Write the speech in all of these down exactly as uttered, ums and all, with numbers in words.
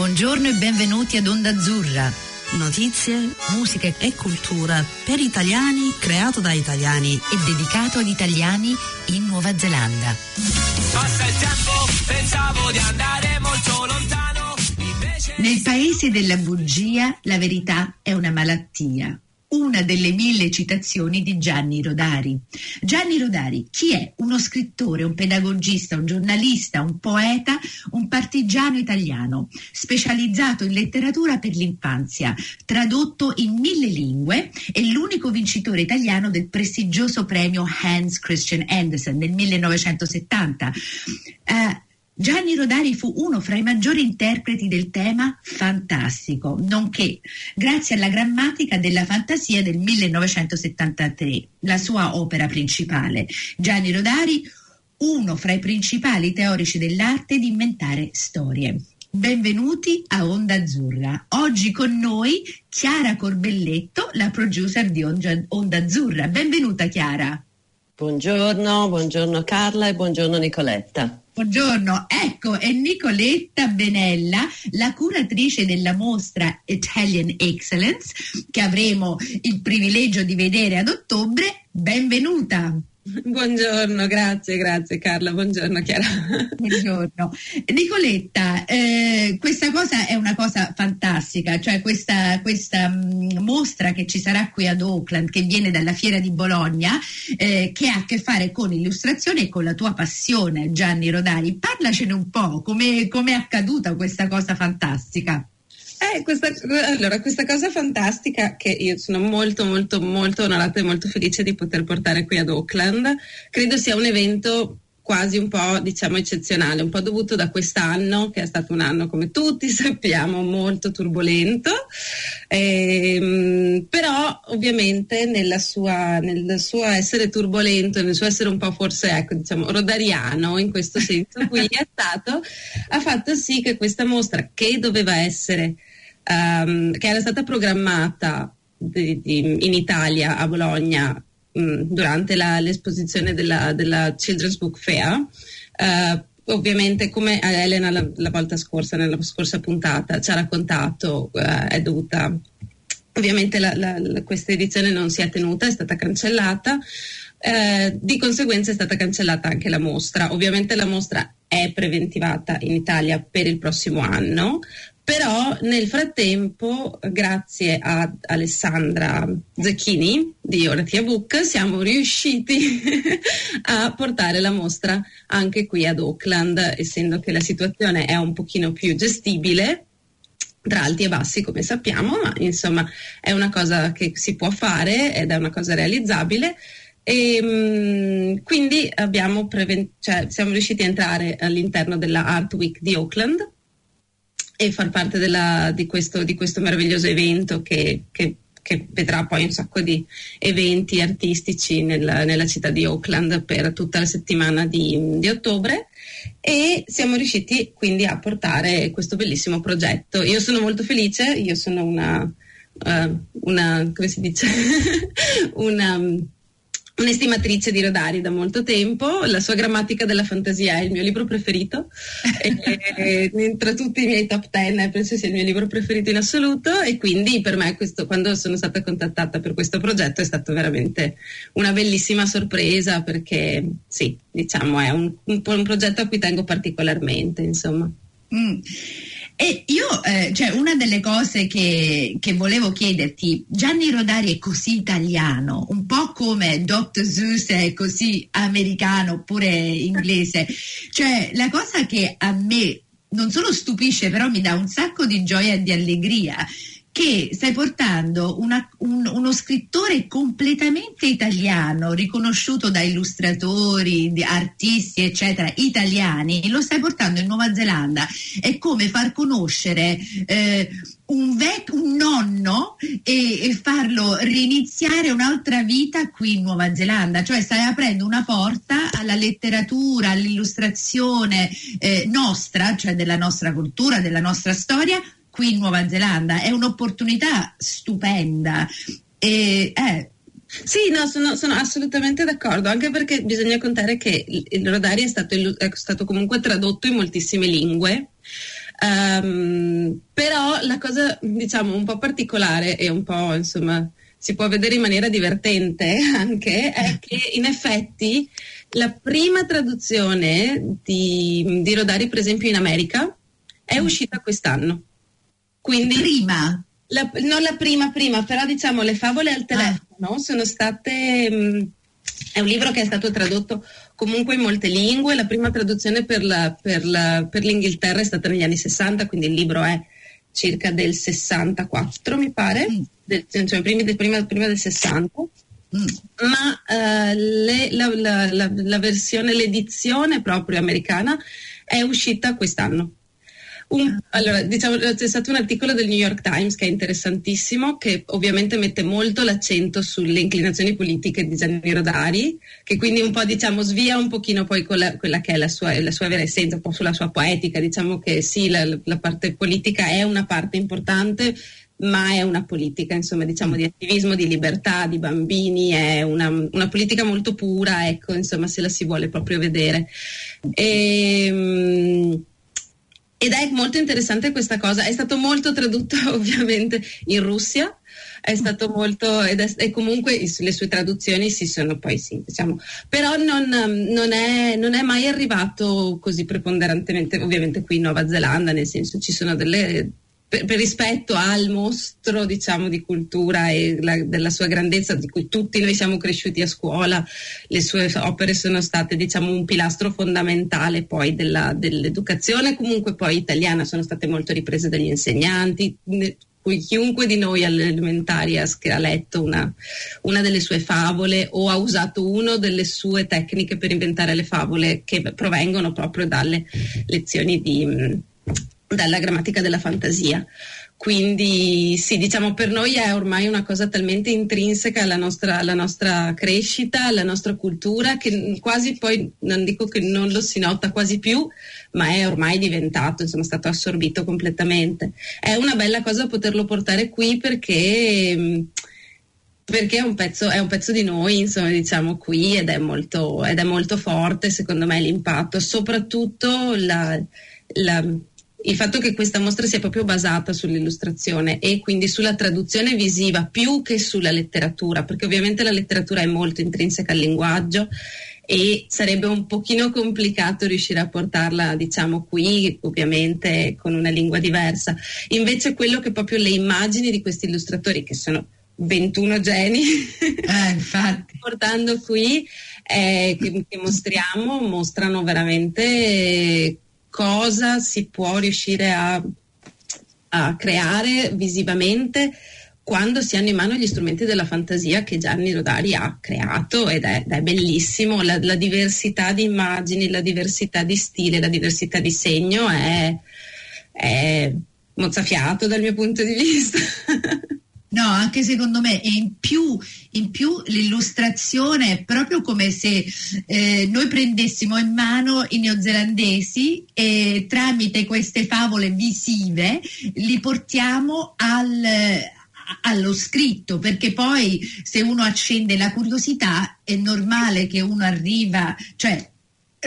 Buongiorno e benvenuti ad Onda Azzurra. Notizie, musica e cultura per italiani, creato da italiani e dedicato ad italiani in Nuova Zelanda. Passa il tempo, pensavo di andare molto lontano. Invece... Nel paese della bugia la verità è una malattia. Una delle mille citazioni di Gianni Rodari. Gianni Rodari, chi è? Uno scrittore, un pedagogista, un giornalista, un poeta, un partigiano italiano, specializzato in letteratura per l'infanzia, tradotto in mille lingue e l'unico vincitore italiano del prestigioso premio Hans Christian Andersen nel millenovecentosettanta. Eh, Gianni Rodari fu uno fra i maggiori interpreti del tema fantastico, nonché, grazie alla Grammatica della Fantasia del millenovecentosettantatré, la sua opera principale. Gianni Rodari, uno fra i principali teorici dell'arte di inventare storie. Benvenuti a Onda Azzurra. Oggi con noi Chiara Corbelletto, la producer di Onda Azzurra. Benvenuta Chiara. Buongiorno, buongiorno Carla e buongiorno Nicoletta. Buongiorno, ecco, è Nicoletta Benella, la curatrice della mostra Italian Excellence, che avremo il privilegio di vedere ad ottobre. Benvenuta. Buongiorno, grazie, grazie Carla, buongiorno Chiara. Buongiorno. Nicoletta, eh, questa cosa è una cosa fantastica, cioè questa, questa mh, mostra che ci sarà qui ad Auckland, che viene dalla Fiera di Bologna, eh, che ha a che fare con illustrazione e con la tua passione, Gianni Rodari. Parlacene un po', come è accaduta questa cosa fantastica? Eh, questa, allora, questa cosa fantastica che io sono molto molto molto onorata e molto felice di poter portare qui ad Auckland, credo sia un evento quasi un po', diciamo, eccezionale, un po' dovuto da quest'anno, che è stato un anno, come tutti sappiamo, molto turbolento, ehm, però ovviamente nella sua, nel suo essere turbolento, nel suo essere un po' forse, ecco, diciamo, rodariano in questo senso qui è stato, ha fatto sì che questa mostra, che doveva essere Um, che era stata programmata di, di, in Italia a Bologna mh, durante la, l'esposizione della, della Children's Book Fair, uh, ovviamente, come Elena la, la volta scorsa, nella scorsa puntata ci ha raccontato, uh, è dovuta, ovviamente la, la, la, questa edizione non si è tenuta, è stata cancellata, uh, di conseguenza è stata cancellata anche la mostra. Ovviamente la mostra è preventivata in Italia per il prossimo anno. Però nel frattempo, grazie ad Alessandra Zecchini di Oratia Book, siamo riusciti a portare la mostra anche qui ad Auckland, essendo che la situazione è un pochino più gestibile, tra alti e bassi come sappiamo, ma insomma è una cosa che si può fare ed è una cosa realizzabile. E mh, quindi abbiamo preven- cioè, siamo riusciti a entrare all'interno della Art Week di Auckland e far parte della, di, questo, di questo meraviglioso evento che, che, che vedrà poi un sacco di eventi artistici nella, nella città di Auckland per tutta la settimana di, di ottobre, e siamo riusciti quindi a portare questo bellissimo progetto. Io sono molto felice, io sono una, uh, una come si dice, una... un'estimatrice di Rodari da molto tempo, la sua Grammatica della Fantasia è il mio libro preferito, e, e, tra tutti i miei top ten penso sia il mio libro preferito in assoluto, e quindi per me questo, quando sono stata contattata per questo progetto, è stata veramente una bellissima sorpresa, perché sì, diciamo è un, un, un progetto a cui tengo particolarmente, insomma. Mm. E io, eh, cioè, una delle cose che, che volevo chiederti, Gianni Rodari è così italiano, un po' come doctor Seuss è così americano oppure inglese, cioè la cosa che a me non solo stupisce, però mi dà un sacco di gioia e di allegria, che stai portando una, un, uno scrittore completamente italiano, riconosciuto da illustratori, artisti, eccetera, italiani, lo stai portando in Nuova Zelanda. È come far conoscere eh, un, vec- un nonno e, e farlo riniziare un'altra vita qui in Nuova Zelanda, cioè stai aprendo una porta alla letteratura, all'illustrazione eh, nostra, cioè della nostra cultura, della nostra storia, qui in Nuova Zelanda. È un'opportunità stupenda e eh, Sì, no, sono, sono assolutamente d'accordo, anche perché bisogna contare che il Rodari è stato, è stato comunque tradotto in moltissime lingue. Um, però la cosa, diciamo, un po' particolare e un po', insomma, si può vedere in maniera divertente anche, è che in effetti la prima traduzione di, di Rodari, per esempio, in America è uscita quest'anno. Quindi prima? La, non la prima prima, però diciamo le favole al telefono ah. sono state, mh, è un libro che è stato tradotto comunque in molte lingue, la prima traduzione per, la, per, la, per l'Inghilterra è stata negli anni sessanta, quindi il libro è circa del sessantaquattro mi pare, mm. del, cioè prima, del, prima, prima del sessanta, mm. ma uh, le, la, la, la, la versione, l'edizione proprio americana è uscita quest'anno. Un, allora, diciamo, c'è stato un articolo del New York Times che è interessantissimo, che ovviamente mette molto l'accento sulle inclinazioni politiche di Gianni Rodari, che quindi un po', diciamo, svia un pochino poi quella, quella che è la sua, la sua vera essenza, un po' sulla sua poetica. Diciamo che sì, la, la parte politica è una parte importante, ma è una politica, insomma, diciamo, di attivismo, di libertà, di bambini, è una, una politica molto pura, ecco, insomma, se la si vuole proprio vedere. E... Ed è molto interessante questa cosa, è stato molto tradotto ovviamente in Russia, è stato molto, ed è, e comunque le sue traduzioni si sono poi, sì, diciamo, però non, non, è, non è mai arrivato così preponderantemente, ovviamente qui in Nuova Zelanda, nel senso ci sono delle, per, per rispetto al mostro, diciamo, di cultura e la, della sua grandezza, di cui tutti noi siamo cresciuti a scuola, le sue opere sono state, diciamo, un pilastro fondamentale poi della, dell'educazione comunque poi italiana, sono state molto riprese dagli insegnanti, chiunque di noi all'elementare ha letto una, una delle sue favole o ha usato una delle sue tecniche per inventare le favole, che provengono proprio dalle lezioni di... dalla grammatica della fantasia. Quindi sì, diciamo, per noi è ormai una cosa talmente intrinseca alla nostra, alla nostra crescita, alla nostra cultura, che quasi poi, non dico che non lo si nota quasi più, ma è ormai diventato, insomma, stato assorbito completamente. È una bella cosa poterlo portare qui, perché perché è un pezzo, è un pezzo di noi, insomma, diciamo, qui, ed è molto, ed è molto forte secondo me l'impatto, soprattutto la, la il fatto che questa mostra sia proprio basata sull'illustrazione e quindi sulla traduzione visiva più che sulla letteratura, perché ovviamente la letteratura è molto intrinseca al linguaggio e sarebbe un pochino complicato riuscire a portarla, diciamo, qui, ovviamente con una lingua diversa. Invece quello che proprio le immagini di questi illustratori, che sono ventuno geni, eh, infatti, portando qui, eh, che, che mostriamo, mostrano veramente... Eh, cosa si può riuscire a, a creare visivamente quando si hanno in mano gli strumenti della fantasia che Gianni Rodari ha creato, ed è, è bellissimo la, la diversità di immagini, la diversità di stile, la diversità di segno è, è mozzafiato dal mio punto di vista. No, anche secondo me, e in più, in più l'illustrazione è proprio come se eh, noi prendessimo in mano i neozelandesi e tramite queste favole visive li portiamo al, allo scritto, perché poi se uno accende la curiosità è normale che uno arriva, cioè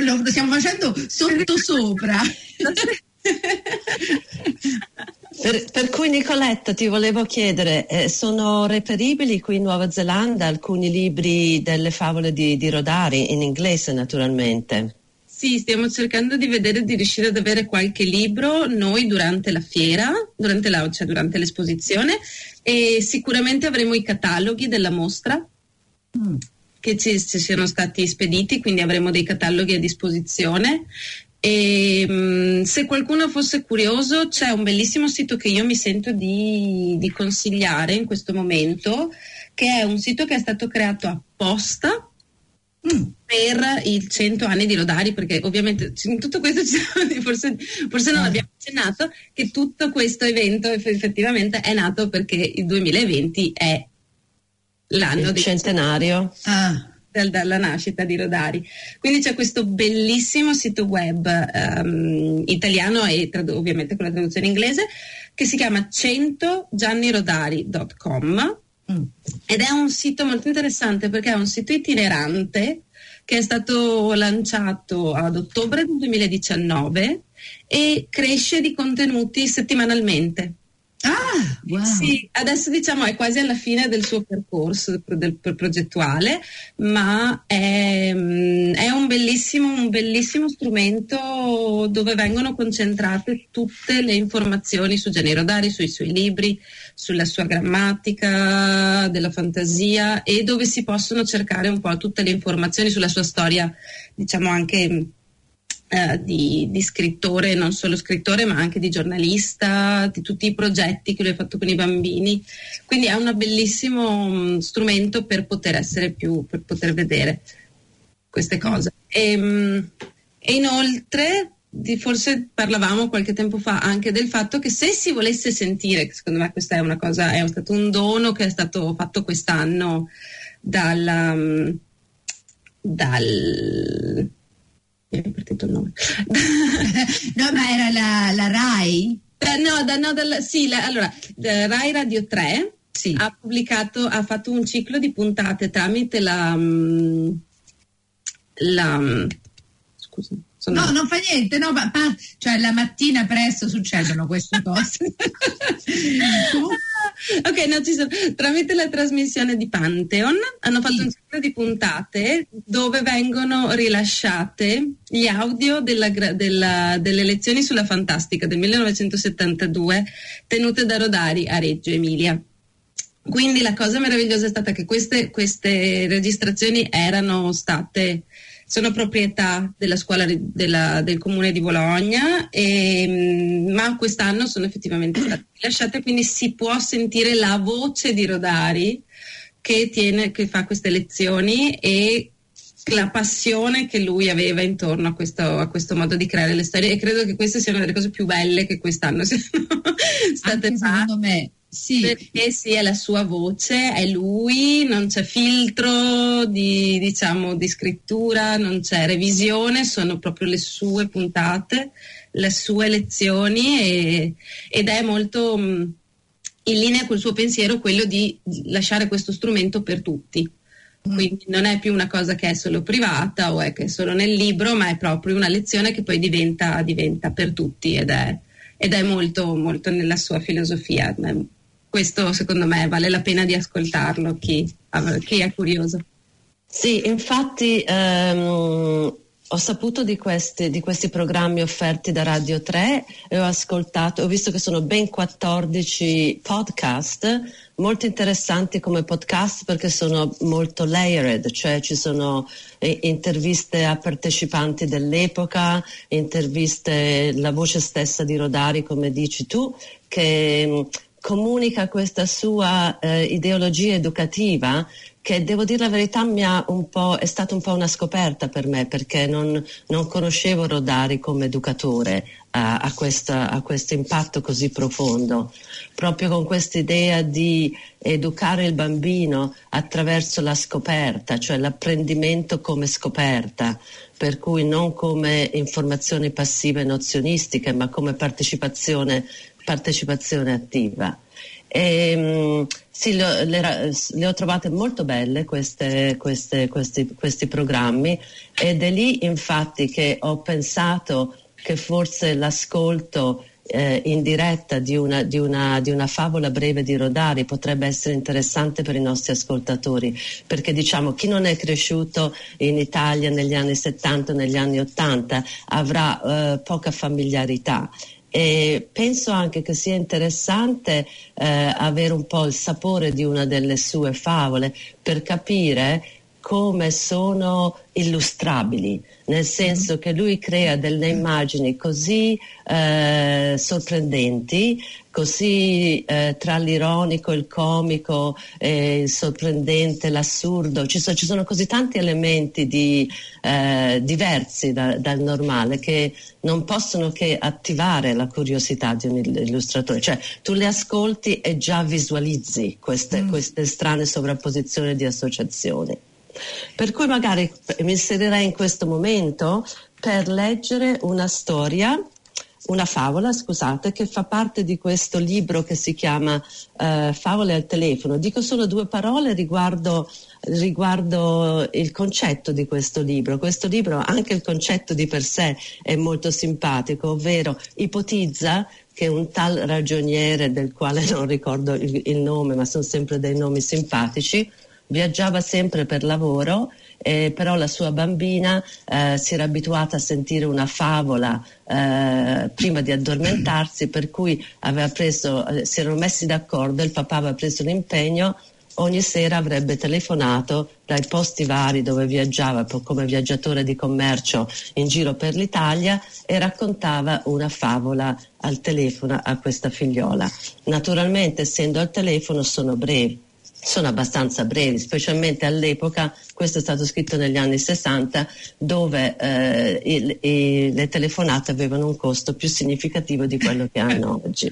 lo stiamo facendo sotto sopra. Per, per cui Nicoletta, ti volevo chiedere, eh, sono reperibili qui in Nuova Zelanda alcuni libri delle favole di, di Rodari, in inglese naturalmente? Sì, stiamo cercando di vedere, di riuscire ad avere qualche libro noi durante la fiera, durante, la, cioè durante l'esposizione, e sicuramente avremo i cataloghi della mostra. Mm. Che ci, ci siano stati spediti, quindi avremo dei cataloghi a disposizione. E mh, se qualcuno fosse curioso, c'è un bellissimo sito che io mi sento di, di consigliare in questo momento, che è un sito che è stato creato apposta mh, per i cento anni di Rodari, perché ovviamente in tutto questo ci sono, forse, forse non abbiamo accennato che tutto questo evento effettivamente è nato perché il duemilaventi è l'anno del centenario ah. dalla nascita di Rodari. Quindi c'è questo bellissimo sito web um, italiano e trad- ovviamente con la traduzione inglese, che si chiama cento gianni rodari punto com, Ed è un sito molto interessante perché è un sito itinerante che è stato lanciato ad ottobre duemiladiciannove e cresce di contenuti settimanalmente. Ah, wow. Sì, adesso diciamo è quasi alla fine del suo percorso del, del progettuale, ma è, è un bellissimo, un bellissimo strumento dove vengono concentrate tutte le informazioni su Gianni Rodari, sui suoi libri, sulla sua grammatica della fantasia, e dove si possono cercare un po' tutte le informazioni sulla sua storia, diciamo anche Di, di scrittore, non solo scrittore ma anche di giornalista, di tutti i progetti che lui ha fatto con i bambini. Quindi è un bellissimo strumento per poter essere più, per poter vedere queste cose. E, e inoltre di, forse parlavamo qualche tempo fa anche del fatto che se si volesse sentire, secondo me questa è una cosa, è stato un dono che è stato fatto quest'anno dalla dal è partito il nome. No, ma era la, la Rai? Eh, no, da, no dalla, sì, la, allora, Rai Radio tre sì. ha pubblicato, ha fatto un ciclo di puntate tramite la... la scusa. Sono... No, non fa niente, no, ma, ma, cioè la mattina presto succedono queste cose. Ok, no, ci sono. Tramite la trasmissione di Pantheon hanno fatto sì. un ciclo di puntate dove vengono rilasciate gli audio della, della, delle lezioni sulla fantastica del millenovecentosettantadue tenute da Rodari a Reggio Emilia. Quindi la cosa meravigliosa è stata che queste, queste registrazioni erano state... sono proprietà della scuola della, del comune di Bologna, e, ma quest'anno sono effettivamente state rilasciate, quindi si può sentire la voce di Rodari che, tiene, che fa queste lezioni e la passione che lui aveva intorno a questo, a questo modo di creare le storie, e credo che queste siano delle cose più belle che quest'anno siano state anche fatte. Secondo me. Sì. Perché sì, è la sua voce, è lui, non c'è filtro di, diciamo, di scrittura, non c'è revisione, sono proprio le sue puntate, le sue lezioni, e, ed è molto mh, in linea col suo pensiero quello di lasciare questo strumento per tutti. Quindi non è più una cosa che è solo privata o è che è solo nel libro, ma è proprio una lezione che poi diventa, diventa per tutti, ed è, ed è molto, molto nella sua filosofia. Questo secondo me vale la pena di ascoltarlo, chi, chi è curioso. Sì, infatti ehm, ho saputo di questi, di questi programmi offerti da Radio tre e ho ascoltato, ho visto che sono ben quattordici podcast, molto interessanti come podcast perché sono molto layered, cioè ci sono eh, interviste a partecipanti dell'epoca, interviste, la voce stessa di Rodari come dici tu, che mh, comunica questa sua eh, ideologia educativa, che devo dire la verità mi ha un po', è stata un po' una scoperta per me, perché non, non conoscevo Rodari come educatore a, a, questa, a questo impatto così profondo, proprio con quest'idea di educare il bambino attraverso la scoperta, cioè l'apprendimento come scoperta, per cui non come informazioni passive nozionistiche, ma come partecipazione, partecipazione attiva. E, sì, le, le, le ho trovate molto belle queste, queste, questi, questi programmi, ed è lì infatti che ho pensato che forse l'ascolto eh, in diretta di una, di, una, di una favola breve di Rodari potrebbe essere interessante per i nostri ascoltatori, perché diciamo chi non è cresciuto in Italia negli anni settanta o negli anni ottanta avrà eh, poca familiarità. E penso anche che sia interessante eh, avere un po' il sapore di una delle sue favole per capire come sono illustrabili, nel senso che lui crea delle immagini così eh, sorprendenti, così eh, tra l'ironico, il comico, eh, il sorprendente, l'assurdo, ci, so, ci sono così tanti elementi di, eh, diversi da, dal normale che non possono che attivare la curiosità di un illustratore, cioè tu le ascolti e già visualizzi queste, mm. queste strane sovrapposizioni di associazioni. Per cui magari mi inserirei in questo momento per leggere una storia una favola, scusate, che fa parte di questo libro che si chiama eh, Favole al telefono. Dico solo due parole riguardo riguardo il concetto di questo libro. Questo libro, anche il concetto di per sé è molto simpatico, ovvero ipotizza che un tal ragioniere, del quale non ricordo il, il nome, ma sono sempre dei nomi simpatici, viaggiava sempre per lavoro, eh, però la sua bambina eh, si era abituata a sentire una favola eh, prima di addormentarsi, per cui aveva preso, eh, si erano messi d'accordo, il papà aveva preso l'impegno, ogni sera avrebbe telefonato dai posti vari dove viaggiava come viaggiatore di commercio in giro per l'Italia e raccontava una favola al telefono a questa figliola. Naturalmente, essendo al telefono, sono brevi, sono abbastanza brevi, specialmente all'epoca. Questo è stato scritto negli anni sessanta, dove eh, il, il, le telefonate avevano un costo più significativo di quello che hanno oggi.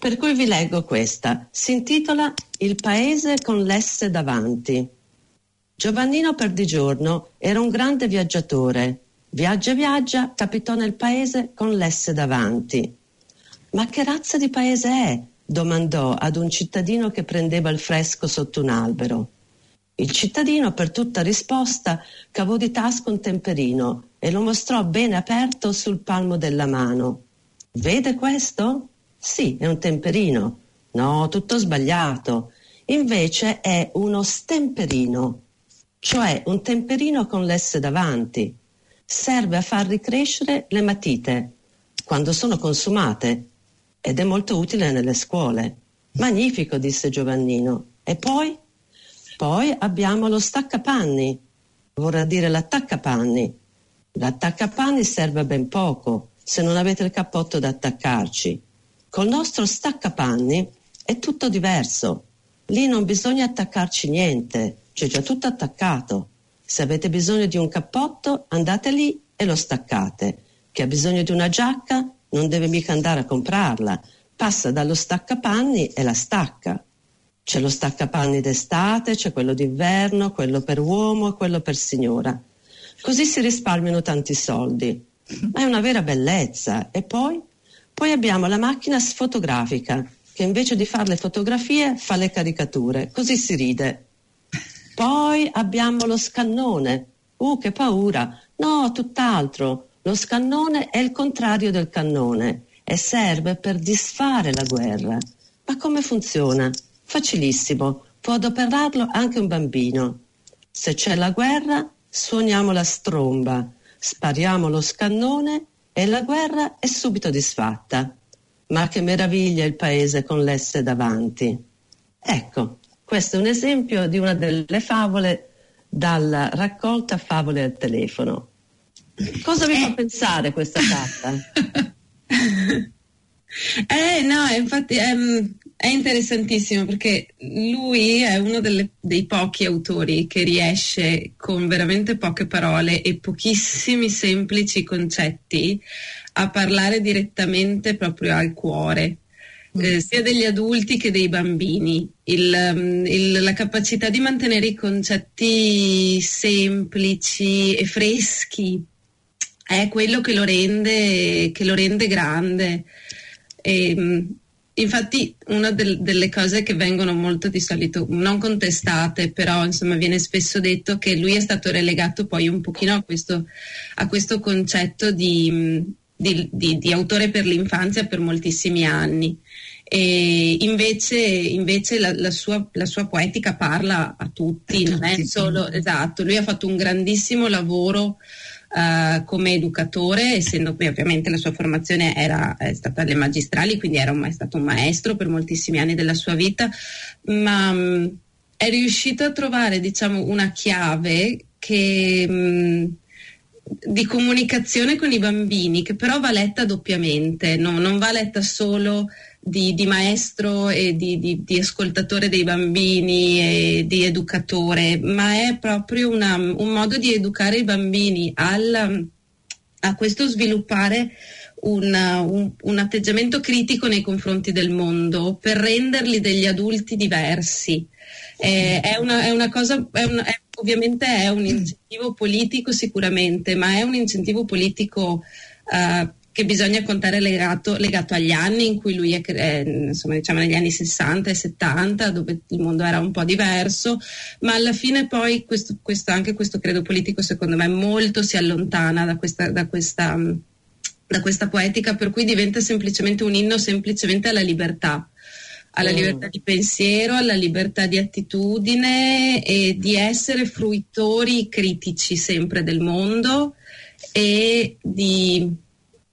Per cui vi leggo questa. Si intitola Il paese con l'esse davanti. Giovannino Perdigiorno era un grande viaggiatore. Viaggia viaggia, capitò nel paese con l'esse davanti. Ma che razza di paese è? Domandò ad un cittadino che prendeva il fresco sotto un albero. Il cittadino, per tutta risposta, cavò di tasca un temperino e lo mostrò ben aperto sul palmo della mano. Vede questo? Sì, è un temperino. No, tutto sbagliato. Invece è uno stemperino, cioè un temperino con l'esse davanti. Serve a far ricrescere le matite quando sono consumate ed è molto utile nelle scuole. Magnifico, disse Giovannino. E poi? Poi abbiamo lo staccapanni, vorrà dire l'attaccapanni. L'attaccapanni serve a ben poco se non avete il cappotto da attaccarci. Col nostro staccapanni è tutto diverso. Lì non bisogna attaccarci niente, c'è già tutto attaccato. Se avete bisogno di un cappotto, andate lì e lo staccate. Chi ha bisogno di una giacca non deve mica andare a comprarla. Passa dallo staccapanni e la stacca. C'è lo staccapanni d'estate, c'è quello d'inverno, quello per uomo e quello per signora. Così si risparmiano tanti soldi. Ma è una vera bellezza. E poi? Poi abbiamo la macchina sfotografica, che invece di fare le fotografie fa le caricature, così si ride. Poi abbiamo lo scannone. Uh, che paura! No, tutt'altro. Lo scannone è il contrario del cannone e serve per disfare la guerra. Ma come funziona? Facilissimo, può adoperarlo anche un bambino. Se c'è la guerra, suoniamo la stromba, spariamo lo scannone e la guerra è subito disfatta. Ma che meraviglia il paese con l'esse davanti. Ecco, questo è un esempio di una delle favole dalla raccolta Favole al telefono. Cosa vi eh. fa pensare questa carta? eh no, infatti è, è interessantissimo, perché lui è uno delle, dei pochi autori che riesce con veramente poche parole e pochissimi semplici concetti a parlare direttamente proprio al cuore, mm. eh, sia degli adulti che dei bambini. Il, il, la capacità di mantenere i concetti semplici e freschi è quello che lo rende, che lo rende grande. E, infatti, una del, delle cose che vengono molto di solito non contestate, però insomma viene spesso detto che lui è stato relegato poi un pochino a questo, a questo concetto di, di, di, di autore per l'infanzia per moltissimi anni. E invece, invece la, la, sua, la sua poetica parla a tutti, non è solo, esatto, lui ha fatto un grandissimo lavoro Uh, come educatore, essendo qui ovviamente la sua formazione era è stata alle magistrali, quindi era un, è stato un maestro per moltissimi anni della sua vita, ma mh, è riuscito a trovare, diciamo, una chiave che, mh, di comunicazione con i bambini, che però va letta doppiamente, no? Non va letta solo di, di maestro e di, di, di ascoltatore dei bambini e di educatore, ma è proprio una, un modo di educare i bambini al, a questo sviluppare una, un, un atteggiamento critico nei confronti del mondo per renderli degli adulti diversi. Eh, è, una, è una cosa, è un, è, ovviamente è un incentivo politico sicuramente, ma è un incentivo politico uh, che bisogna contare legato, legato agli anni in cui lui è, eh, insomma, diciamo negli anni sessanta e settanta, dove il mondo era un po' diverso, ma alla fine poi questo, questo, anche questo credo politico secondo me molto si allontana da questa, da questa, da questa poetica, per cui diventa semplicemente un inno semplicemente alla libertà. Alla libertà di pensiero, alla libertà di attitudine e di essere fruitori critici sempre del mondo e di,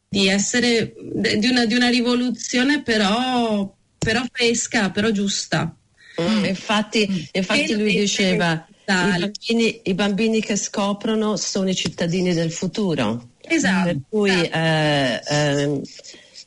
di essere di una, di una rivoluzione però, però fresca, però giusta. Mm, infatti, infatti lui diceva i bambini, i bambini che scoprono sono i cittadini del futuro. Esatto. Per cui eh, eh,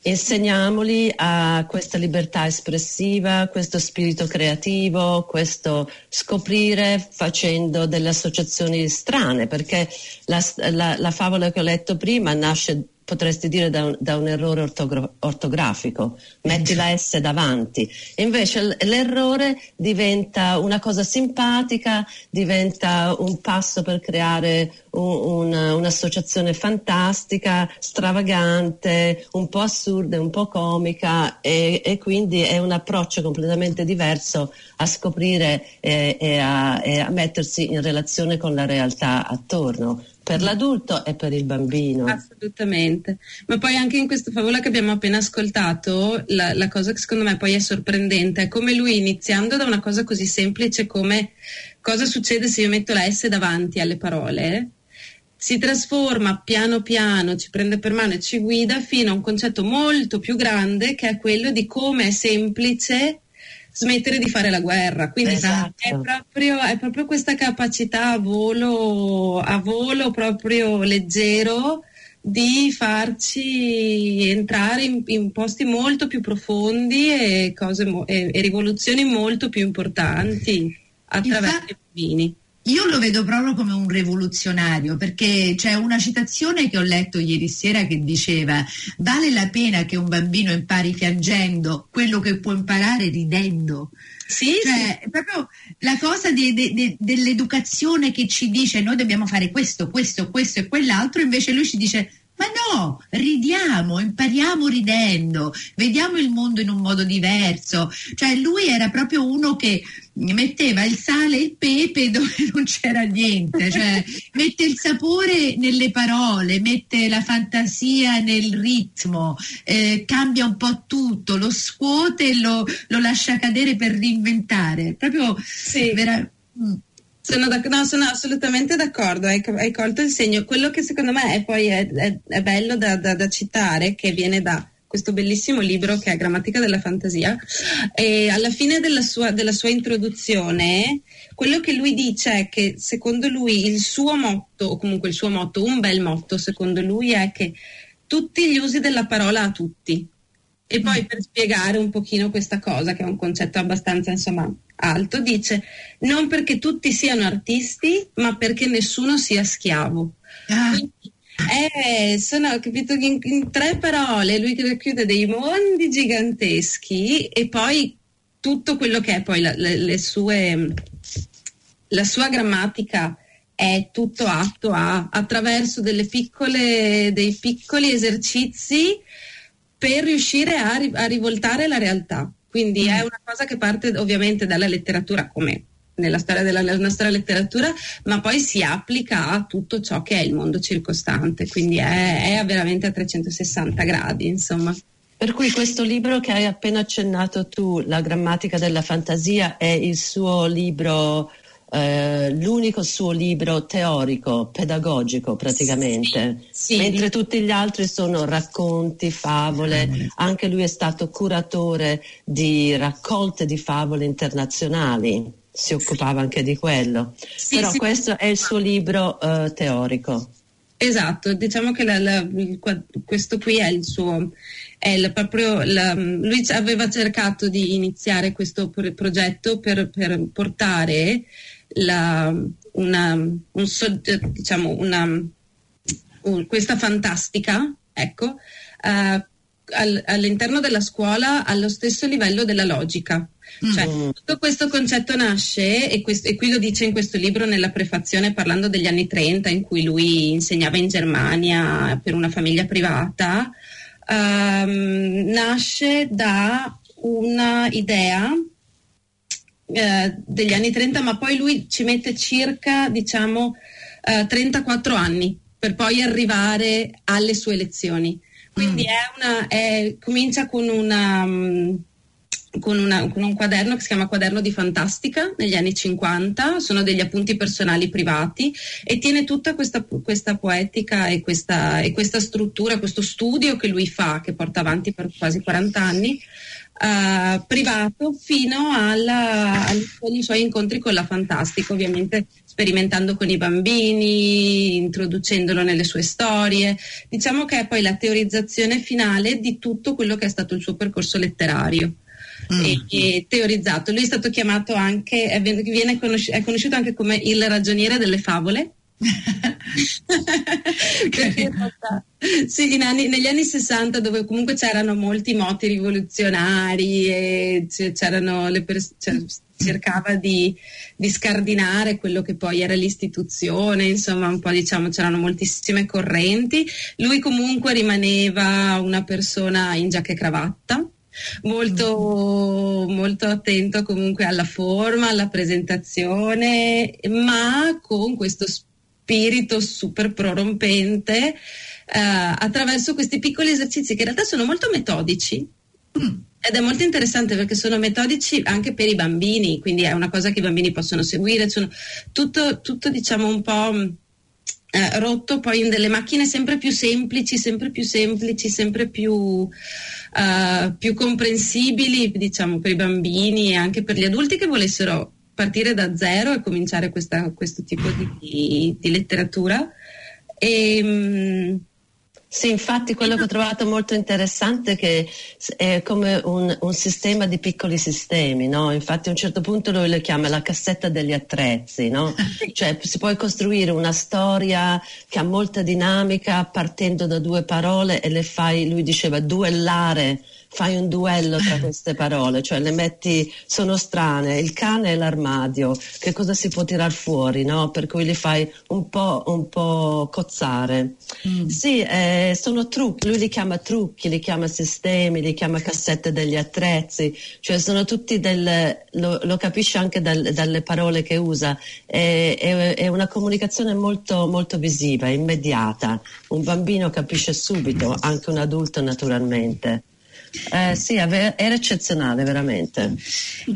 insegniamoli a questa libertà espressiva, questo spirito creativo, questo scoprire facendo delle associazioni strane, perché la, la, la favola che ho letto prima nasce, potresti dire, da un, da un errore ortograf- ortografico, metti la S davanti, invece l'errore diventa una cosa simpatica, diventa un passo per creare un, una, un'associazione fantastica, stravagante, un po' assurda, un po' comica, e, e quindi è un approccio completamente diverso a scoprire e, e, a, e a mettersi in relazione con la realtà attorno. Per l'adulto e per il bambino. Assolutamente. Ma poi anche in questa favola che abbiamo appena ascoltato, la, la cosa che secondo me poi è sorprendente è come lui, iniziando da una cosa così semplice come cosa succede se io metto la S davanti alle parole, si trasforma piano piano, ci prende per mano e ci guida fino a un concetto molto più grande, che è quello di come è semplice smettere di fare la guerra. Quindi esatto. è, proprio, è proprio questa capacità a volo, a volo proprio leggero, di farci entrare in, in posti molto più profondi e, cose mo- e, e rivoluzioni molto più importanti attraverso Infatti, i bambini. Io lo vedo proprio come un rivoluzionario, perché c'è una citazione che ho letto ieri sera che diceva: vale la pena che un bambino impari piangendo quello che può imparare ridendo. Sì, cioè, sì. Proprio la cosa de, de, de, dell'educazione che ci dice noi dobbiamo fare questo, questo, questo e quell'altro, invece lui ci dice: ma no, ridiamo, impariamo ridendo, vediamo il mondo in un modo diverso. Cioè lui era proprio uno che metteva il sale e il pepe dove non c'era niente, cioè mette il sapore nelle parole, mette la fantasia nel ritmo, eh, cambia un po' tutto, lo scuote e lo, lo lascia cadere per reinventare. Proprio sì. vera- mm. Sono, da, no, sono assolutamente d'accordo, hai, hai colto il segno. Quello che secondo me è poi è, è, è bello da, da, da citare, che viene da questo bellissimo libro che è Grammatica della Fantasia, e alla fine della sua, della sua introduzione quello che lui dice è che secondo lui il suo motto, o comunque il suo motto, un bel motto secondo lui, è che tutti gli usi della parola a tutti. E poi per spiegare un pochino questa cosa, che è un concetto abbastanza insomma alto, dice: non perché tutti siano artisti, ma perché nessuno sia schiavo. Ah. Quindi, eh, sono, capito, in, in tre parole lui racchiude dei mondi giganteschi, e poi tutto quello che è poi la, le, le sue, la sua grammatica è tutto atto a, attraverso delle piccole, dei piccoli esercizi per riuscire a, a rivoltare la realtà. Quindi è una cosa che parte ovviamente dalla letteratura, come nella storia della, della nostra letteratura, ma poi si applica a tutto ciò che è il mondo circostante, quindi è, è veramente a trecentosessanta gradi, insomma. Per cui questo libro che hai appena accennato tu, La Grammatica della Fantasia, è il suo libro, eh, l'unico suo libro teorico, pedagogico praticamente, sì, sì. Mentre tutti gli altri sono racconti, favole. Anche lui è stato curatore di raccolte di favole internazionali, si occupava anche di quello, sì, però sì, questo è il suo libro eh, teorico. Esatto, diciamo che la, la, questo qui è il suo, è la, proprio la, lui aveva cercato di iniziare questo progetto per, per portare la, una, un, diciamo una, un, questa fantastica, ecco, uh, al, all'interno della scuola allo stesso livello della logica. Cioè, tutto questo concetto nasce, e, questo, e qui lo dice in questo libro nella prefazione, parlando degli anni trenta, in cui lui insegnava in Germania per una famiglia privata, um, nasce da una idea eh, degli anni trenta, ma poi lui ci mette circa, diciamo, eh, trentaquattro anni per poi arrivare alle sue lezioni. Quindi mm. è una, è, comincia con una... Um, Con, una, con un quaderno che si chiama Quaderno di Fantastica, negli anni cinquanta, sono degli appunti personali privati, e tiene tutta questa, questa poetica e questa, e questa struttura, questo studio che lui fa, che porta avanti per quasi quaranta anni, uh, privato, fino alla, agli, ai suoi incontri con la fantastica, ovviamente sperimentando con i bambini, introducendolo nelle sue storie. Diciamo che è poi la teorizzazione finale di tutto quello che è stato il suo percorso letterario. E, e teorizzato. Lui è stato chiamato anche, è, viene conosci- è conosciuto anche come il ragioniere delle favole. Sì, in anni, negli anni sessanta, dove comunque c'erano molti moti rivoluzionari e c'erano le pers- c'era, cercava di, di scardinare quello che poi era l'istituzione, insomma un po', diciamo, c'erano moltissime correnti. Lui comunque rimaneva una persona in giacca e cravatta, molto molto attento comunque alla forma, alla presentazione, ma con questo spirito super prorompente eh, attraverso questi piccoli esercizi che in realtà sono molto metodici. Mm. Ed è molto interessante perché sono metodici anche per i bambini, quindi è una cosa che i bambini possono seguire. Sono tutto, tutto diciamo un po' eh, rotto poi in delle macchine sempre più semplici, sempre più semplici, sempre più Uh, più comprensibili, diciamo, per i bambini e anche per gli adulti che volessero partire da zero e cominciare questa, questo tipo di, di letteratura. E, sì, infatti quello che ho trovato molto interessante è che è come un, un sistema di piccoli sistemi, no? Infatti a un certo punto lui lo chiama la cassetta degli attrezzi, no? Cioè si può costruire una storia che ha molta dinamica partendo da due parole e le fai, lui diceva, duellare, fai un duello tra queste parole, cioè le metti, sono strane, il cane e l'armadio, che cosa si può tirar fuori, no? Per cui li fai un po', un po' cozzare. Mm. Sì, eh, sono trucchi, lui li chiama trucchi, li chiama sistemi, li chiama cassette degli attrezzi, cioè sono tutti del, lo, lo capisce anche dal, dalle parole che usa, è, è, è una comunicazione molto, molto visiva, immediata, un bambino capisce subito, anche un adulto naturalmente. Eh, sì, era eccezionale veramente.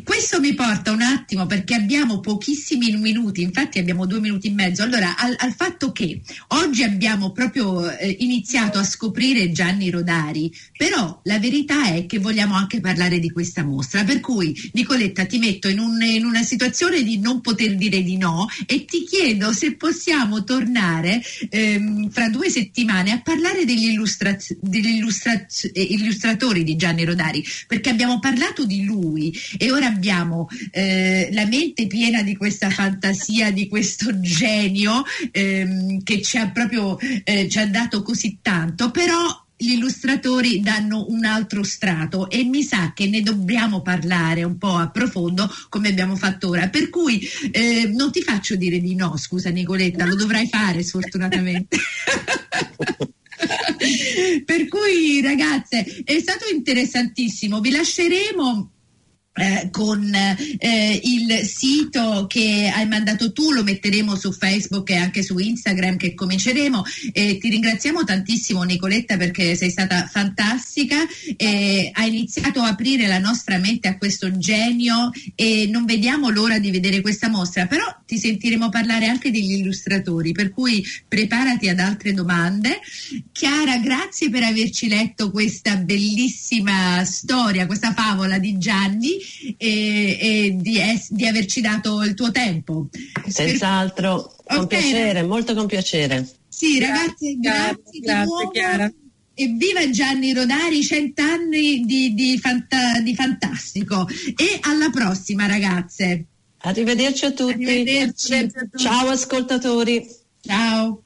Questo mi porta un attimo, perché abbiamo pochissimi minuti, infatti abbiamo due minuti e mezzo, allora al, al fatto che oggi abbiamo proprio eh, iniziato a scoprire Gianni Rodari, però la verità è che vogliamo anche parlare di questa mostra, per cui Nicoletta ti metto in, un, in una situazione di non poter dire di no e ti chiedo se possiamo tornare ehm, fra due settimane a parlare degli, illustra- degli illustra- illustratori di Gianni Rodari, perché abbiamo parlato di lui e ora abbiamo eh, la mente piena di questa fantasia, di questo genio ehm, che ci ha proprio eh, ci ha dato così tanto, però gli illustratori danno un altro strato e mi sa che ne dobbiamo parlare un po' a profondo come abbiamo fatto ora, per cui eh, non ti faccio dire di no, scusa Nicoletta, lo dovrai fare sfortunatamente. Per cui ragazze è stato interessantissimo, vi lasceremo Eh, con eh, il sito che hai mandato tu, lo metteremo su Facebook e anche su Instagram che cominceremo, eh, ti ringraziamo tantissimo Nicoletta perché sei stata fantastica, eh, hai iniziato a aprire la nostra mente a questo genio e non vediamo l'ora di vedere questa mostra, però ti sentiremo parlare anche degli illustratori, per cui preparati ad altre domande. Chiara, grazie per averci letto questa bellissima storia, questa favola di Gianni e, e di, es, di averci dato il tuo tempo. Senz'altro, con okay. piacere, molto con piacere. Sì, ragazzi, grazie, grazie, grazie nuovo. Chiara. Evviva Gianni Rodari, cent'anni di, di, fanta, di fantastico. E alla prossima, ragazze. Arrivederci a tutti. Arrivederci. Arrivederci a tutti. Ciao ascoltatori. Ciao.